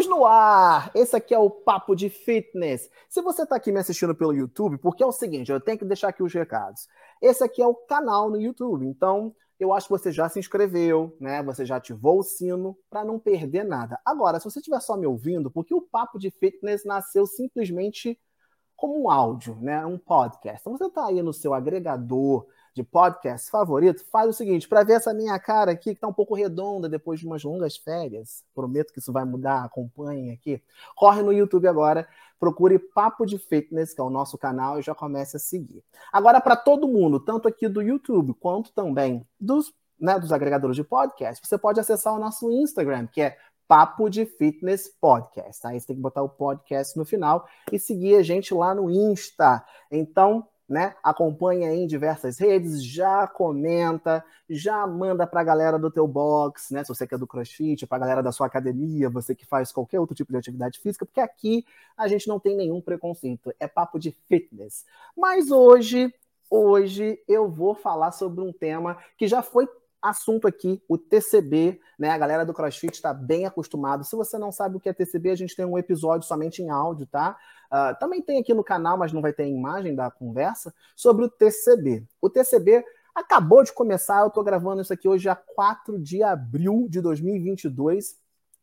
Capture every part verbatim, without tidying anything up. Estamos no ar! Esse aqui é o Papo de Fitness. Se você está aqui me assistindo pelo YouTube, porque é o seguinte, eu tenho que deixar aqui os recados. Esse aqui é o canal no YouTube, então eu acho que você já se inscreveu, né? Você já ativou o sino para não perder nada. Agora, se você estiver só me ouvindo, porque o Papo de Fitness nasceu simplesmente como um áudio, né? Um podcast. Então você está aí no seu agregador de podcast favorito, faz o seguinte, para ver essa minha cara aqui, que tá um pouco redonda depois de umas longas férias, prometo que isso vai mudar, acompanhem aqui, corre no YouTube agora, procure Papo de Fitness, que é o nosso canal, e já comece a seguir. Agora, para todo mundo, tanto aqui do YouTube, quanto também dos, né, dos agregadores de podcast, você pode acessar o nosso Instagram, que é Papo de Fitness Podcast, tá? Aí você tem que botar o podcast no final e seguir a gente lá no Insta. Então, né? Acompanha aí em diversas redes, já comenta, já manda pra galera do teu box, né? Se você quer do CrossFit, pra galera da sua academia, você que faz qualquer outro tipo de atividade física, porque aqui a gente não tem nenhum preconceito, é papo de fitness. Mas hoje, hoje eu vou falar sobre um tema que já foi assunto aqui, o T C B, né? A galera do CrossFit está bem acostumada. Se você não sabe o que é T C B, a gente tem um episódio somente em áudio, tá? Uh, também tem aqui no canal, mas não vai ter imagem da conversa, sobre o T C B. O T C B acabou de começar, eu tô gravando isso aqui hoje, dia quatro de abril de dois mil e vinte e dois.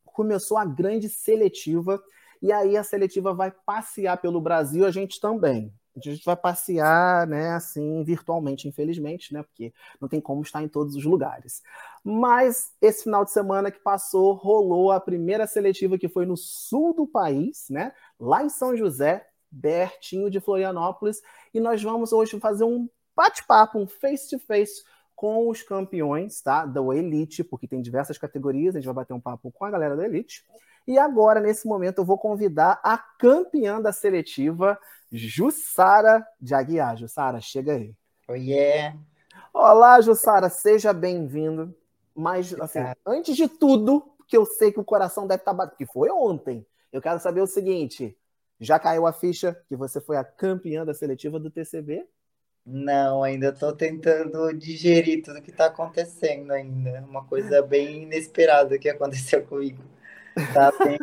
Começou a grande seletiva, e aí a seletiva vai passear pelo Brasil, a gente também. A gente vai passear, né, assim, virtualmente, infelizmente, né, porque não tem como estar em todos os lugares. Mas esse final de semana que passou, rolou a primeira seletiva que foi no sul do país, né, lá em São José, pertinho de Florianópolis, e nós vamos hoje fazer um bate-papo, um face-to-face com os campeões, tá, da Elite, porque tem diversas categorias, a gente vai bater um papo com a galera da Elite. E agora, nesse momento, eu vou convidar a campeã da seletiva, Jussara de Aguiar. Jussara, chega aí. Oiê! Olá, Jussara, seja bem-vindo. Mas, assim, antes de tudo, que eu sei que o coração deve estar batendo, que foi ontem, eu quero saber o seguinte, já caiu a ficha que você foi a campeã da seletiva do T C B? Não, ainda estou tentando digerir tudo que está acontecendo ainda. Uma coisa bem inesperada que aconteceu comigo. Tá bem.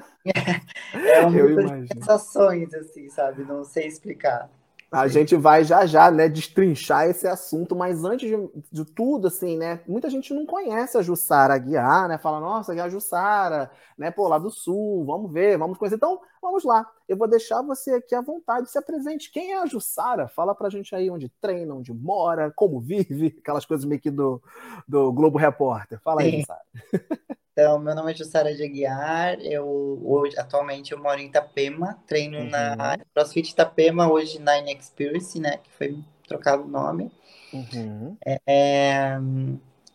É uma sensações, assim, sabe? Não sei explicar. A gente vai já já, né, destrinchar esse assunto, mas antes de, de tudo, assim, né, muita gente não conhece a Jussara Aguiar, né, fala, nossa, a Jussara, né, pô, lá do Sul, vamos ver, vamos conhecer. Então, vamos lá, eu vou deixar você aqui à vontade, se apresente. Quem é a Jussara? Fala pra gente aí onde treina, onde mora, como vive, aquelas coisas meio que do, do Globo Repórter. Fala aí, Jussara. Então, meu nome é Jussara de Aguiar, eu, hoje, atualmente eu moro em Itapema, treino uhum. na CrossFit Itapema, hoje Nine Experience, né, que foi trocado o nome. Uhum. É,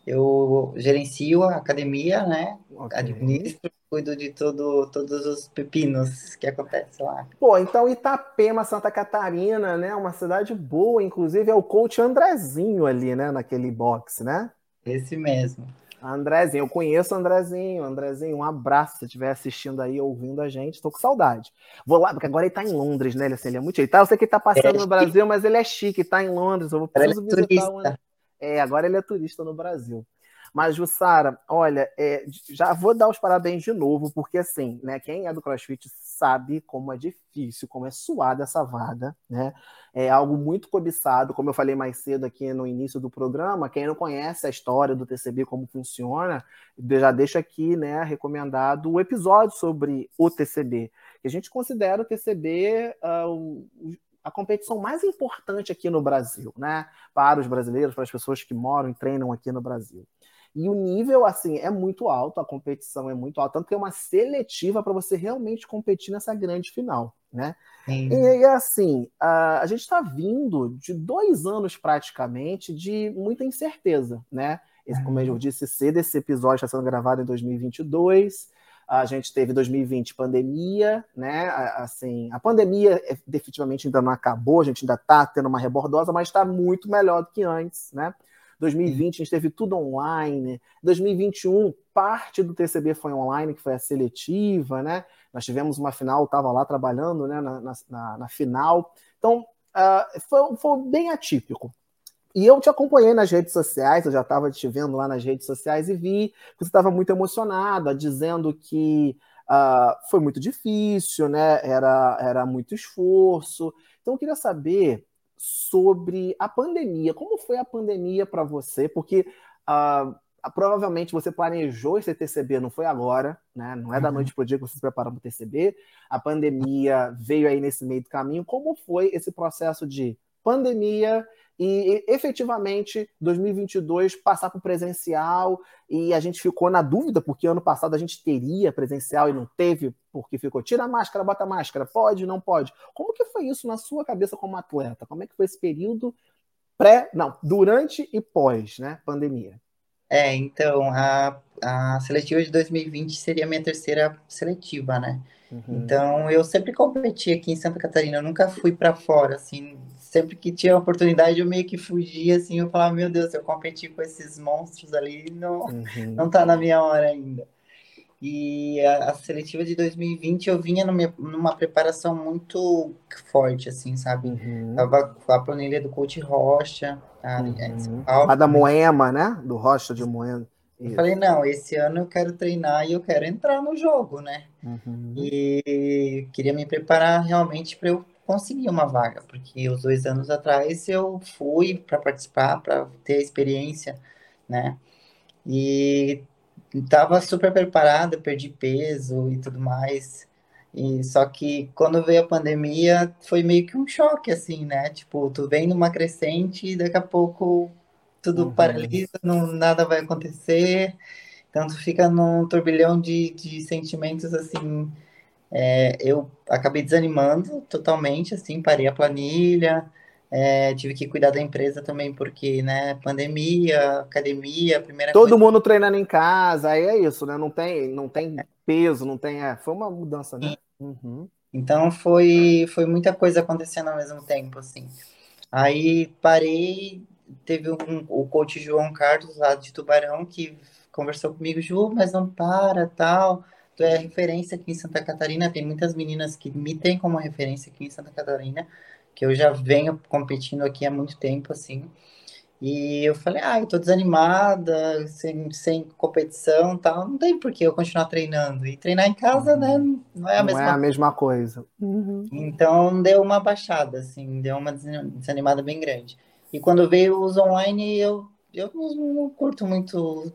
eu gerencio a academia, né, okay. administro, cuido de todo, todos os pepinos que acontecem lá. Pô, então Itapema, Santa Catarina, né, uma cidade boa, inclusive é o coach Andrezinho ali, né, naquele box, né? Esse mesmo. Andrezinho, eu conheço o Andrezinho. Andrezinho, um abraço se estiver assistindo aí, ouvindo a gente. Tô com saudade. Vou lá, porque agora ele tá em Londres, né? Ele, assim, ele é muito chique. Tá, eu sei que ele tá passando é no Brasil, mas ele é chique, tá em Londres. Eu preciso ele é visitar o André. É, agora ele é turista no Brasil. Mas, Jussara, olha, é, já vou dar os parabéns de novo, porque assim, né? Quem é do CrossFit sabe como é difícil, como é suada essa vaga, né? É algo muito cobiçado, como eu falei mais cedo aqui no início do programa, quem não conhece a história do T C B, como funciona, já deixo aqui, né, recomendado o episódio sobre o T C B. A gente considera o T C B uh, a competição mais importante aqui no Brasil, né? Para os brasileiros, para as pessoas que moram e treinam aqui no Brasil. E o nível, assim, é muito alto, a competição é muito alta, tanto que é uma seletiva para você realmente competir nessa grande final, né? Sim. E, assim, a, a gente está vindo de dois anos, praticamente, de muita incerteza, né? Esse, como eu disse cedo, esse episódio está sendo gravado em dois mil e vinte e dois, a gente teve dois mil e vinte pandemia, né? Assim, a pandemia definitivamente ainda não acabou, a gente ainda está tendo uma rebordosa, mas está muito melhor do que antes, né? dois mil e vinte, a gente teve tudo online. dois mil e vinte e um, parte do T C B foi online, que foi a seletiva, né? Nós tivemos uma final, eu estava lá trabalhando, né, na, na, na final. Então, uh, foi, foi bem atípico. E eu te acompanhei nas redes sociais, eu já estava te vendo lá nas redes sociais e vi que você estava muito emocionada, dizendo que uh, foi muito difícil, né? Era, era muito esforço. Então eu queria saber sobre a pandemia. Como foi a pandemia para você? Porque uh, provavelmente você planejou esse T C B, não foi agora, né? Não é da noite para o dia que você se prepara para o T C B. A pandemia veio aí nesse meio do caminho. Como foi esse processo de pandemia e, efetivamente, dois mil e vinte e dois passar para o presencial? E a gente ficou na dúvida, porque ano passado a gente teria presencial e não teve, porque ficou, tira a máscara, bota a máscara, pode, não pode. Como que foi isso na sua cabeça como atleta? Como é que foi esse período pré, não, durante e pós, né, pandemia? É, então, a, a seletiva de dois mil e vinte seria a minha terceira seletiva, né? Uhum. Então, eu sempre competi aqui em Santa Catarina, eu nunca fui para fora, assim, sempre que tinha oportunidade eu meio que fugia, assim, eu falava, meu Deus, eu competi com esses monstros ali, não, uhum. não tá na minha hora ainda. E a, a seletiva de dois mil e vinte eu vinha numa, numa preparação muito forte, assim, sabe? Uhum. Tava com a planilha do Coach Rocha, a, uhum. a, a da Moema, né? Do Rocha de Moema. Eu falei, não, esse ano eu quero treinar e eu quero entrar no jogo, né? Uhum. E queria me preparar realmente para eu conseguir uma vaga, porque os dois anos atrás eu fui para participar, para ter a experiência, né? E tava super preparada, perdi peso e tudo mais. E só que quando veio a pandemia foi meio que um choque, assim, né? Tipo, tu vem numa crescente e daqui a pouco tudo uhum. paralisa, não, nada vai acontecer. Então tu fica num turbilhão de, de sentimentos, assim. É, eu acabei desanimando totalmente, assim, parei a planilha. É, tive que cuidar da empresa também, porque, né, pandemia, academia, primeira Todo coisa... mundo treinando em casa, aí é isso, né? Não tem, não tem é. peso, não tem... É, foi uma mudança, né? Uhum. Então, foi, foi muita coisa acontecendo ao mesmo tempo, assim. Aí, parei, teve um, o coach João Carlos, lá de Tubarão, que conversou comigo, Ju, mas não para, tal... Tu é referência aqui em Santa Catarina, tem muitas meninas que me têm como referência aqui em Santa Catarina, que eu já venho competindo aqui há muito tempo, assim, e eu falei, ai, ah, tô desanimada, sem, sem competição e tal, não tem por que eu continuar treinando, e treinar em casa, uhum. né, não é a, não mesma... É a mesma coisa. Uhum. Então, deu uma baixada, assim, deu uma desanimada bem grande. E quando veio os online, eu, eu não curto muito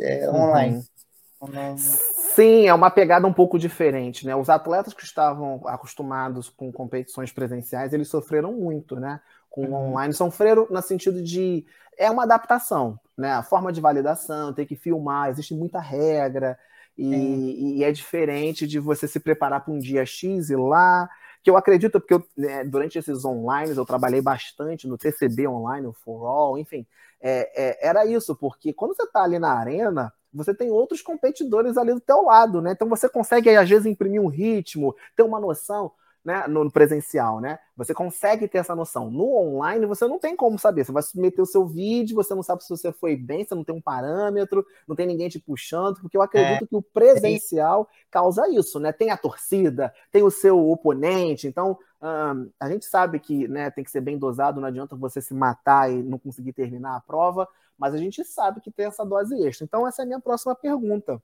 é, online. Uhum. Sim, é uma pegada um pouco diferente, né? Os atletas que estavam acostumados com competições presenciais, eles sofreram muito, né? Com o online, sofreram no sentido de... É uma adaptação, né? A forma de validação, tem que filmar, existe muita regra. E, e é diferente de você se preparar para um dia X e lá... Que eu acredito, porque eu, né, durante esses online eu trabalhei bastante no T C B online, no For All, enfim. É, é, era isso, porque quando você está ali na arena... Você tem outros competidores ali do teu lado, né? Então você consegue, às vezes, imprimir um ritmo, ter uma noção, né? No presencial, né? Você consegue ter essa noção. No online, você não tem como saber. Você vai submeter o seu vídeo, você não sabe se você foi bem, você não tem um parâmetro, não tem ninguém te puxando, porque eu acredito é. que o presencial causa isso, né? Tem a torcida, tem o seu oponente, então... Um, a gente sabe que, né, tem que ser bem dosado, não adianta você se matar e não conseguir terminar a prova, mas a gente sabe que tem essa dose extra. Então essa é a minha próxima pergunta.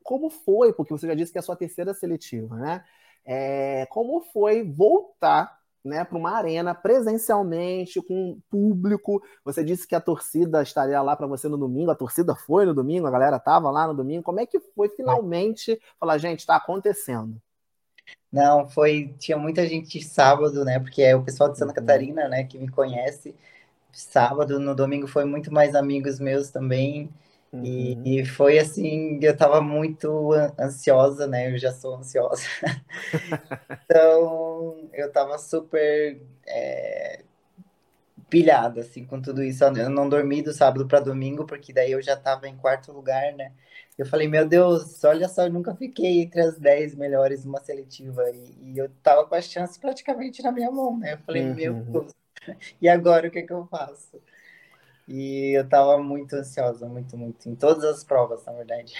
Como foi, porque você já disse que é a sua terceira seletiva, né? É, como foi voltar, né, para uma arena presencialmente, com público? Você disse que a torcida estaria lá para você no domingo, a torcida foi no domingo, a galera estava lá no domingo. Como é que foi finalmente falar, gente, está acontecendo? Não, foi, tinha muita gente sábado, né, porque é o pessoal de Santa Catarina, né, que me conhece, sábado, no domingo foi muito mais amigos meus também, uhum. e, e foi assim, eu tava muito ansiosa, né, eu já sou ansiosa, então eu tava super é, pilhada, assim, com tudo isso, eu não dormi do sábado para domingo, porque daí eu já tava em quarto lugar, né. Eu falei, meu Deus, olha só, eu nunca fiquei entre as dez melhores numa seletiva. E, e eu tava com as chances praticamente na minha mão, né? Eu falei, uhum. meu Deus, e agora o que é que eu faço? E eu tava muito ansiosa, muito, muito. Em todas as provas, na verdade.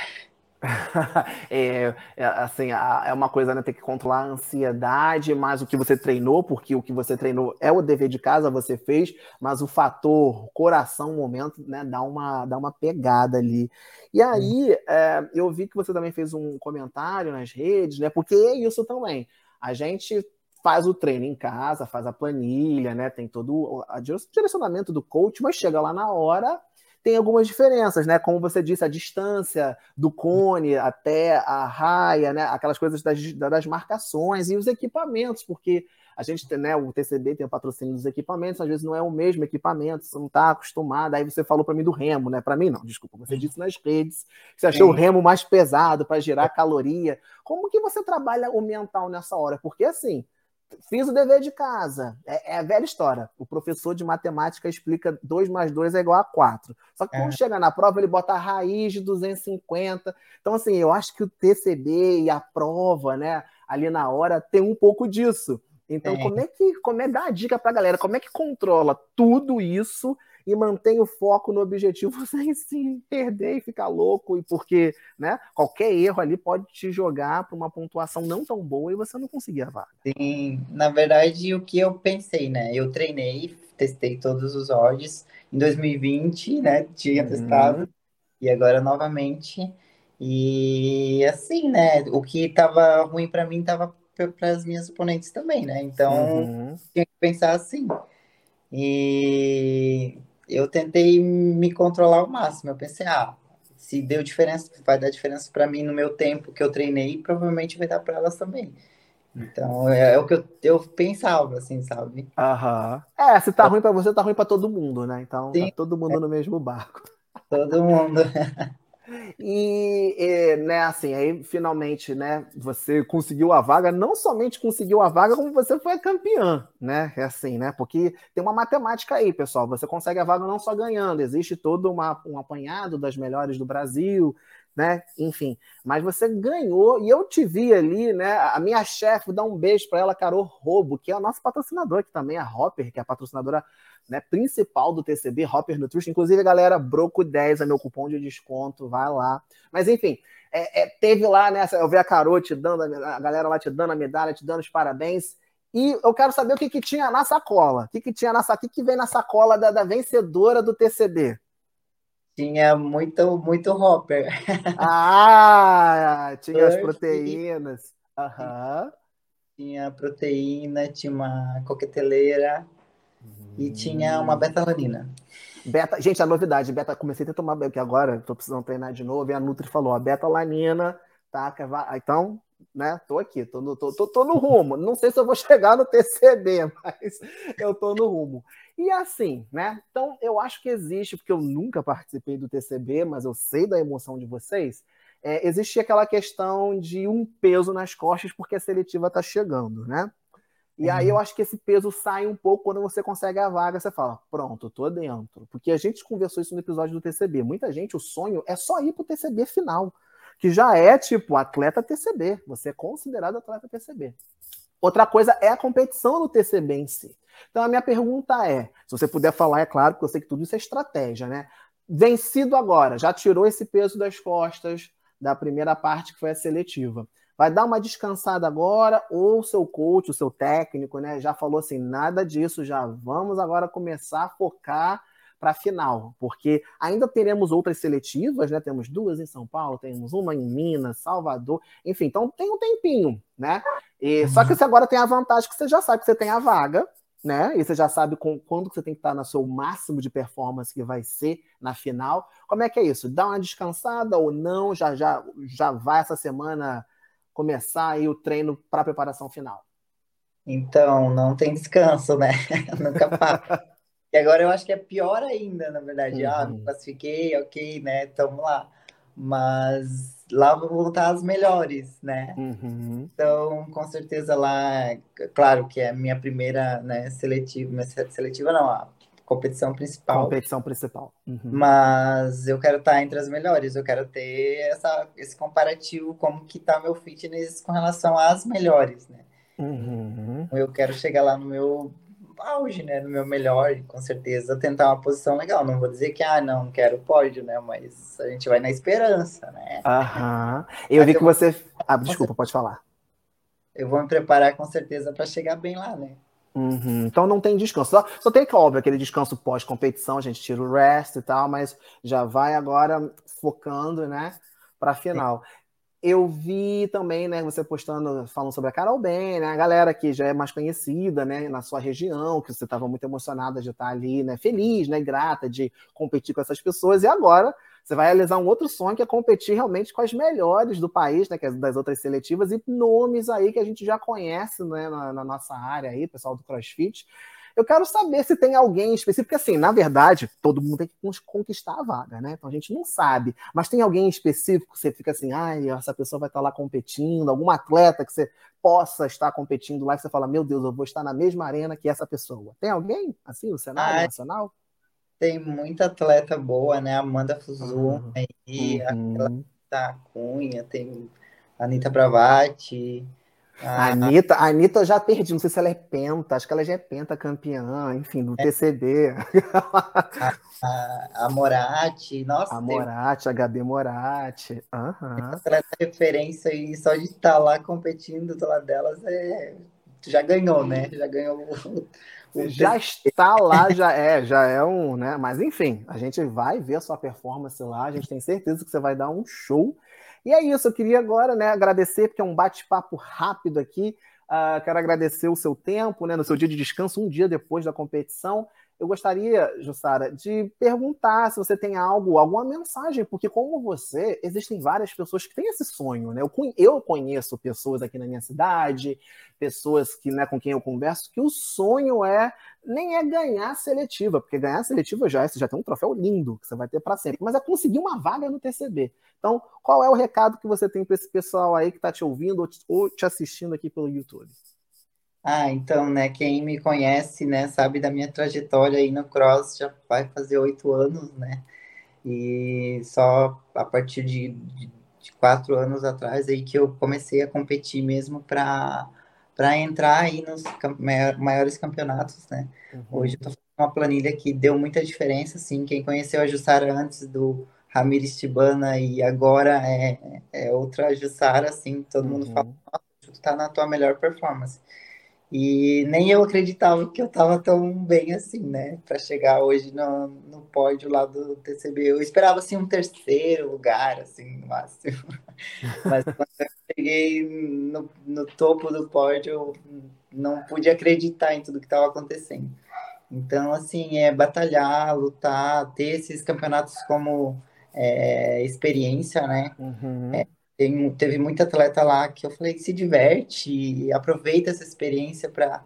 é, é, assim, a, é uma coisa, né, ter que controlar a ansiedade, mas o que você treinou, porque o que você treinou é o dever de casa, você fez, mas o fator coração, momento, né, dá uma, dá uma pegada ali. E aí, é, eu vi que você também fez um comentário nas redes, né, porque é isso também, a gente faz o treino em casa, faz a planilha, né, tem todo o direcionamento do coach, mas chega lá na hora... Tem algumas diferenças, né? Como você disse, a distância do cone até a raia, né? Aquelas coisas das, das marcações e os equipamentos, porque a gente tem, né? O T C B tem o patrocínio dos equipamentos, às vezes não é o mesmo equipamento, você não está acostumado. Aí você falou para mim do remo, né? Para mim não, desculpa, você disse nas redes que você achou é. o remo mais pesado para gerar caloria. Como que você trabalha o mental nessa hora? Porque assim... Fiz o dever de casa. É, é a velha história. O professor de matemática explica dois mais dois é igual a quatro. Só que quando é. chega na prova, ele bota a raiz de duzentos e cinquenta. Então, assim, eu acho que o T C B e a prova, né, ali na hora, tem um pouco disso. Então, é. como é que... Como é dar a dica pra galera? Como é que controla tudo isso e mantém o foco no objetivo sem se perder e ficar louco? E porque, né, qualquer erro ali pode te jogar para uma pontuação não tão boa e você não conseguir a vaga. Sim, na verdade, o que eu pensei, né? Eu treinei, testei todos os odds em dois mil e vinte, né? Tinha hum. testado e agora novamente. E assim, né? O que estava ruim para mim estava para as minhas oponentes também, né? Então, uhum. tinha que pensar assim. E eu tentei me controlar ao máximo. Eu pensei, ah, se deu diferença, vai dar diferença para mim no meu tempo que eu treinei, provavelmente vai dar para elas também. Então, é, é o que eu, eu pensava, assim, sabe? Aham. É, se tá ruim para você, tá ruim para todo mundo, né? Então, sim, tá todo mundo é. no mesmo barco. Todo mundo. E, e, né, assim, aí finalmente, né, você conseguiu a vaga, não somente conseguiu a vaga, como você foi campeã, né, é assim, né, porque tem uma matemática aí, pessoal, você consegue a vaga não só ganhando, existe todo uma, um apanhado das melhores do Brasil, né, enfim, mas você ganhou, e eu te vi ali, né, a minha chefe, dá um beijo pra ela, Carol Roubo, que é a nossa patrocinadora aqui também, a Hopper, que é a patrocinadora, né, principal do T C B, Hopper Nutrition, inclusive, galera, Broco dez é meu cupom de desconto, vai lá. Mas, enfim, é, é, teve lá, né, eu vi a Carol te dando, a galera lá te dando a medalha, te dando os parabéns, e eu quero saber o que que tinha na sacola, o que que tinha na sacola, o que que vem na sacola da, da vencedora do T C B? Tinha muito, muito Hopper. Ah, tinha as proteínas. Aham. Tinha proteína, tinha uma coqueteleira, e tinha uma beta-alanina. Beta, gente, a novidade, beta, comecei a tomar, porque agora estou precisando treinar de novo, e a Nutri falou, a beta-alanina, tá, então, né, tô aqui, tô no, tô, tô, tô no rumo, não sei se eu vou chegar no T C B, mas eu tô no rumo. E assim, né, então eu acho que existe, porque eu nunca participei do T C B, mas eu sei da emoção de vocês, é, existe aquela questão de um peso nas costas, porque a seletiva tá chegando, né? E aí eu acho que esse peso sai um pouco quando você consegue a vaga, você fala, pronto, tô dentro. Porque a gente conversou isso no episódio do T C B. Muita gente, o sonho é só ir pro T C B final, que já é tipo atleta T C B, você é considerado atleta T C B. Outra coisa é a competição no T C B em si. Então a minha pergunta é, se você puder falar, é claro, porque eu sei que tudo isso é estratégia, né? Vencido agora, já tirou esse peso das costas da primeira parte que foi a seletiva. Vai dar uma descansada agora, ou o seu coach, o seu técnico, né, já falou assim, nada disso, já vamos agora começar a focar para a final, porque ainda teremos outras seletivas, né, temos duas em São Paulo, temos uma em Minas, Salvador, enfim, então tem um tempinho, né, e, só que você agora tem a vantagem que você já sabe que você tem a vaga, né? E você já sabe com, quando que você tem que estar no seu máximo de performance que vai ser na final. Como é que é isso? Dá uma descansada ou não? Já, já, já vai essa semana começar aí o treino para a preparação final? Então, não tem descanso, né? Nunca para. E agora eu acho que é pior ainda, na verdade. Uhum. Ah, me classifiquei, ok, né? Tamo lá. Mas lá vão voltar as melhores, né? Uhum. Então, com certeza lá... Claro que é a minha primeira, né, seletiva... Minha seletiva não, a competição principal. Competição principal. Uhum. Mas eu quero estar entre as melhores, eu quero ter essa, esse comparativo, como que tá meu fitness com relação às melhores, né? Uhum. Eu quero chegar lá no meu auge, né? No meu melhor, com certeza, tentar uma posição legal. Não vou dizer que, ah, não, quero pódio, né? Mas a gente vai na esperança, né? Aham. Eu Mas vi eu que vou... você... Ah, desculpa, pode falar. Eu vou me preparar, com certeza, para chegar bem lá, né? Uhum. Então não tem descanso, só, só tem, óbvio, aquele descanso pós-competição, a gente tira o rest e tal, mas já vai agora focando, né, pra final. Eu vi também, né, você postando, falando sobre a Karol Ben, né, a galera que já é mais conhecida, né, na sua região, que você estava muito emocionada de estar ali, né, feliz, né, grata de competir com essas pessoas, e agora você vai realizar um outro sonho, que é competir realmente com as melhores do país, né, que é das outras seletivas, e nomes aí que a gente já conhece, né, na, na nossa área aí, pessoal do CrossFit. Eu quero saber se tem alguém específico, porque assim, na verdade, todo mundo tem que conquistar a vaga, né? Então a gente não sabe, mas tem alguém específico que você fica assim, ai, essa pessoa vai estar lá competindo, algum atleta que você possa estar competindo lá, que você fala, meu Deus, eu vou estar na mesma arena que essa pessoa. Tem alguém, assim, no cenário ai. nacional? Tem muita atleta boa, né? Amanda Fuzum, uhum. aí, uhum. a Cunha, tem a Anita Bravatti. A Anitta, a Anitta eu já perdi, não sei se ela é penta, acho que ela já é penta campeã, enfim, do é. T C B. A, a, a Moratti, nossa. A Moratti, a H B Moratti. Uhum. Essa referência e só de estar lá competindo do lado delas, é... já ganhou, né? Já ganhou o... Já está lá, já é, já é um, né? Mas enfim, a gente vai ver a sua performance lá, a gente tem certeza que você vai dar um show. E é isso, eu queria agora, né, agradecer, porque é um bate-papo rápido aqui. Uh, quero agradecer o seu tempo, né, no seu dia de descanso, um dia depois da competição. Eu gostaria, Jussara, de perguntar se você tem algo, alguma mensagem, porque como você, existem várias pessoas que têm esse sonho, né? Eu conheço pessoas aqui na minha cidade, pessoas que, né, com quem eu converso, que o sonho é, nem é ganhar seletiva, porque ganhar seletiva já, você já tem um troféu lindo que você vai ter para sempre, mas é conseguir uma vaga no T C B. Então, qual é o recado que você tem para esse pessoal aí que está te ouvindo ou te assistindo aqui pelo YouTube? Ah, então, né, quem me conhece, né, sabe da minha trajetória aí no Cross, já vai fazer oito anos, né, e só a partir de, de, de quatro anos atrás aí que eu comecei a competir mesmo para para entrar aí nos camp- maiores campeonatos, né. Uhum. Hoje eu tô fazendo uma planilha que deu muita diferença, assim, quem conheceu a Jussara antes do Ramir Estibana e agora é, é outra Jussara, assim, todo mundo uhum. fala, nossa, tu tá na tua melhor performance. E nem eu acreditava que eu estava tão bem assim, né? Para chegar hoje no, no pódio lá do T C B. Eu esperava, assim, um terceiro lugar, assim, no máximo. Mas quando eu cheguei no, no topo do pódio, eu não pude acreditar em tudo que estava acontecendo. Então, assim, é batalhar, lutar, ter esses campeonatos como é, experiência, né? Uhum. É, Tem, teve muita atleta lá que eu falei que se diverte, aproveita essa experiência para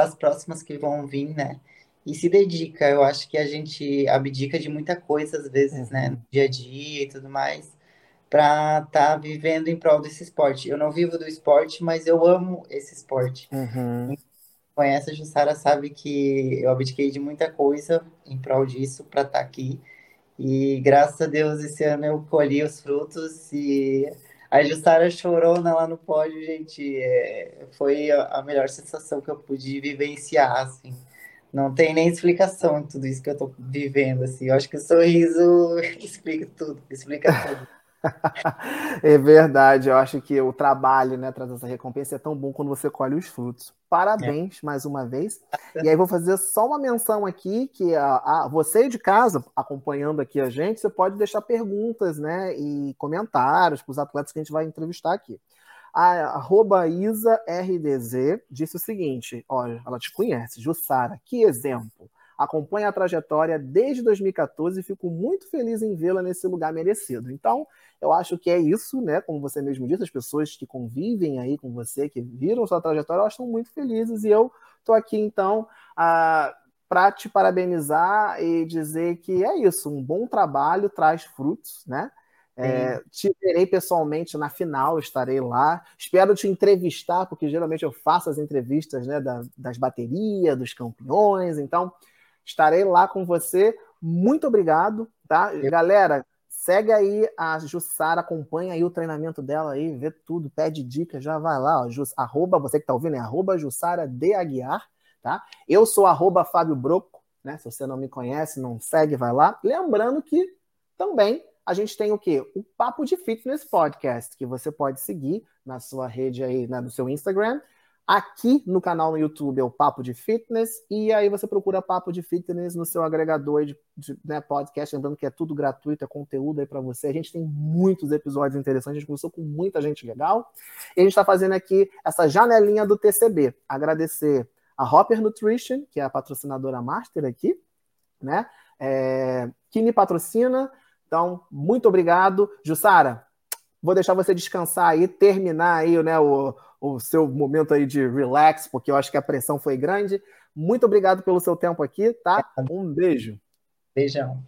as próximas que vão vir, né? E se dedica. Eu acho que a gente abdica de muita coisa às vezes, né? No dia a dia e tudo mais, para estar tá vivendo em prol desse esporte. Eu não vivo do esporte, mas eu amo esse esporte. Uhum. Quem conhece a Jussara sabe que eu abdiquei de muita coisa em prol disso para estar tá aqui. E graças a Deus esse ano eu colhi os frutos e a Jussara chorou lá no pódio, gente, é, foi a melhor sensação que eu pude vivenciar, assim, não tem nem explicação de tudo isso que eu tô vivendo, assim, eu acho que o sorriso explica tudo, explica tudo. É verdade, eu acho que o trabalho, né, traz essa recompensa, é tão bom quando você colhe os frutos. Parabéns é. mais uma vez. E aí vou fazer só uma menção aqui, que a, a, você de casa, acompanhando aqui a gente, você pode deixar perguntas, né, e comentários para os atletas que a gente vai entrevistar aqui. A arroba IsaRDZ disse o seguinte, olha, ela te conhece, Jussara, que exemplo. Acompanha a trajetória desde dois mil e catorze e fico muito feliz em vê-la nesse lugar merecido. Então, eu acho que é isso, né? Como você mesmo disse, as pessoas que convivem aí com você, que viram sua trajetória, elas estão muito felizes. E eu estou aqui, então, para te parabenizar e dizer que é isso. Um bom trabalho traz frutos, né? É, te verei pessoalmente na final, estarei lá, espero te entrevistar, porque geralmente eu faço as entrevistas, né, da, das baterias, dos campeões, então estarei lá com você. Muito obrigado, tá? Galera, segue aí a Jussara, acompanha aí o treinamento dela aí, vê tudo, pede dicas, já vai lá, ó, just, arroba, você que tá ouvindo, é arroba Jussara de Aguiar. tá? Eu sou arroba Fábio Broco, né? Se você não me conhece, não segue, vai lá. Lembrando que também a gente tem o quê? O Papo de Fitness Podcast, que você pode seguir na sua rede aí, né, no seu Instagram. Aqui no canal no YouTube é o Papo de Fitness, e aí você procura Papo de Fitness no seu agregador de, de né, podcast, lembrando que é tudo gratuito, é conteúdo aí pra você. A gente tem muitos episódios interessantes, a gente começou com muita gente legal, e a gente tá fazendo aqui essa janelinha do T C B. Agradecer a Hopper Nutrition, que é a patrocinadora master aqui, né, é, que me patrocina. Então, muito obrigado. Jussara, vou deixar você descansar aí, terminar aí, né, o... o seu momento aí de relax, porque eu acho que a pressão foi grande. Muito obrigado pelo seu tempo aqui, tá? Um beijo. Beijão.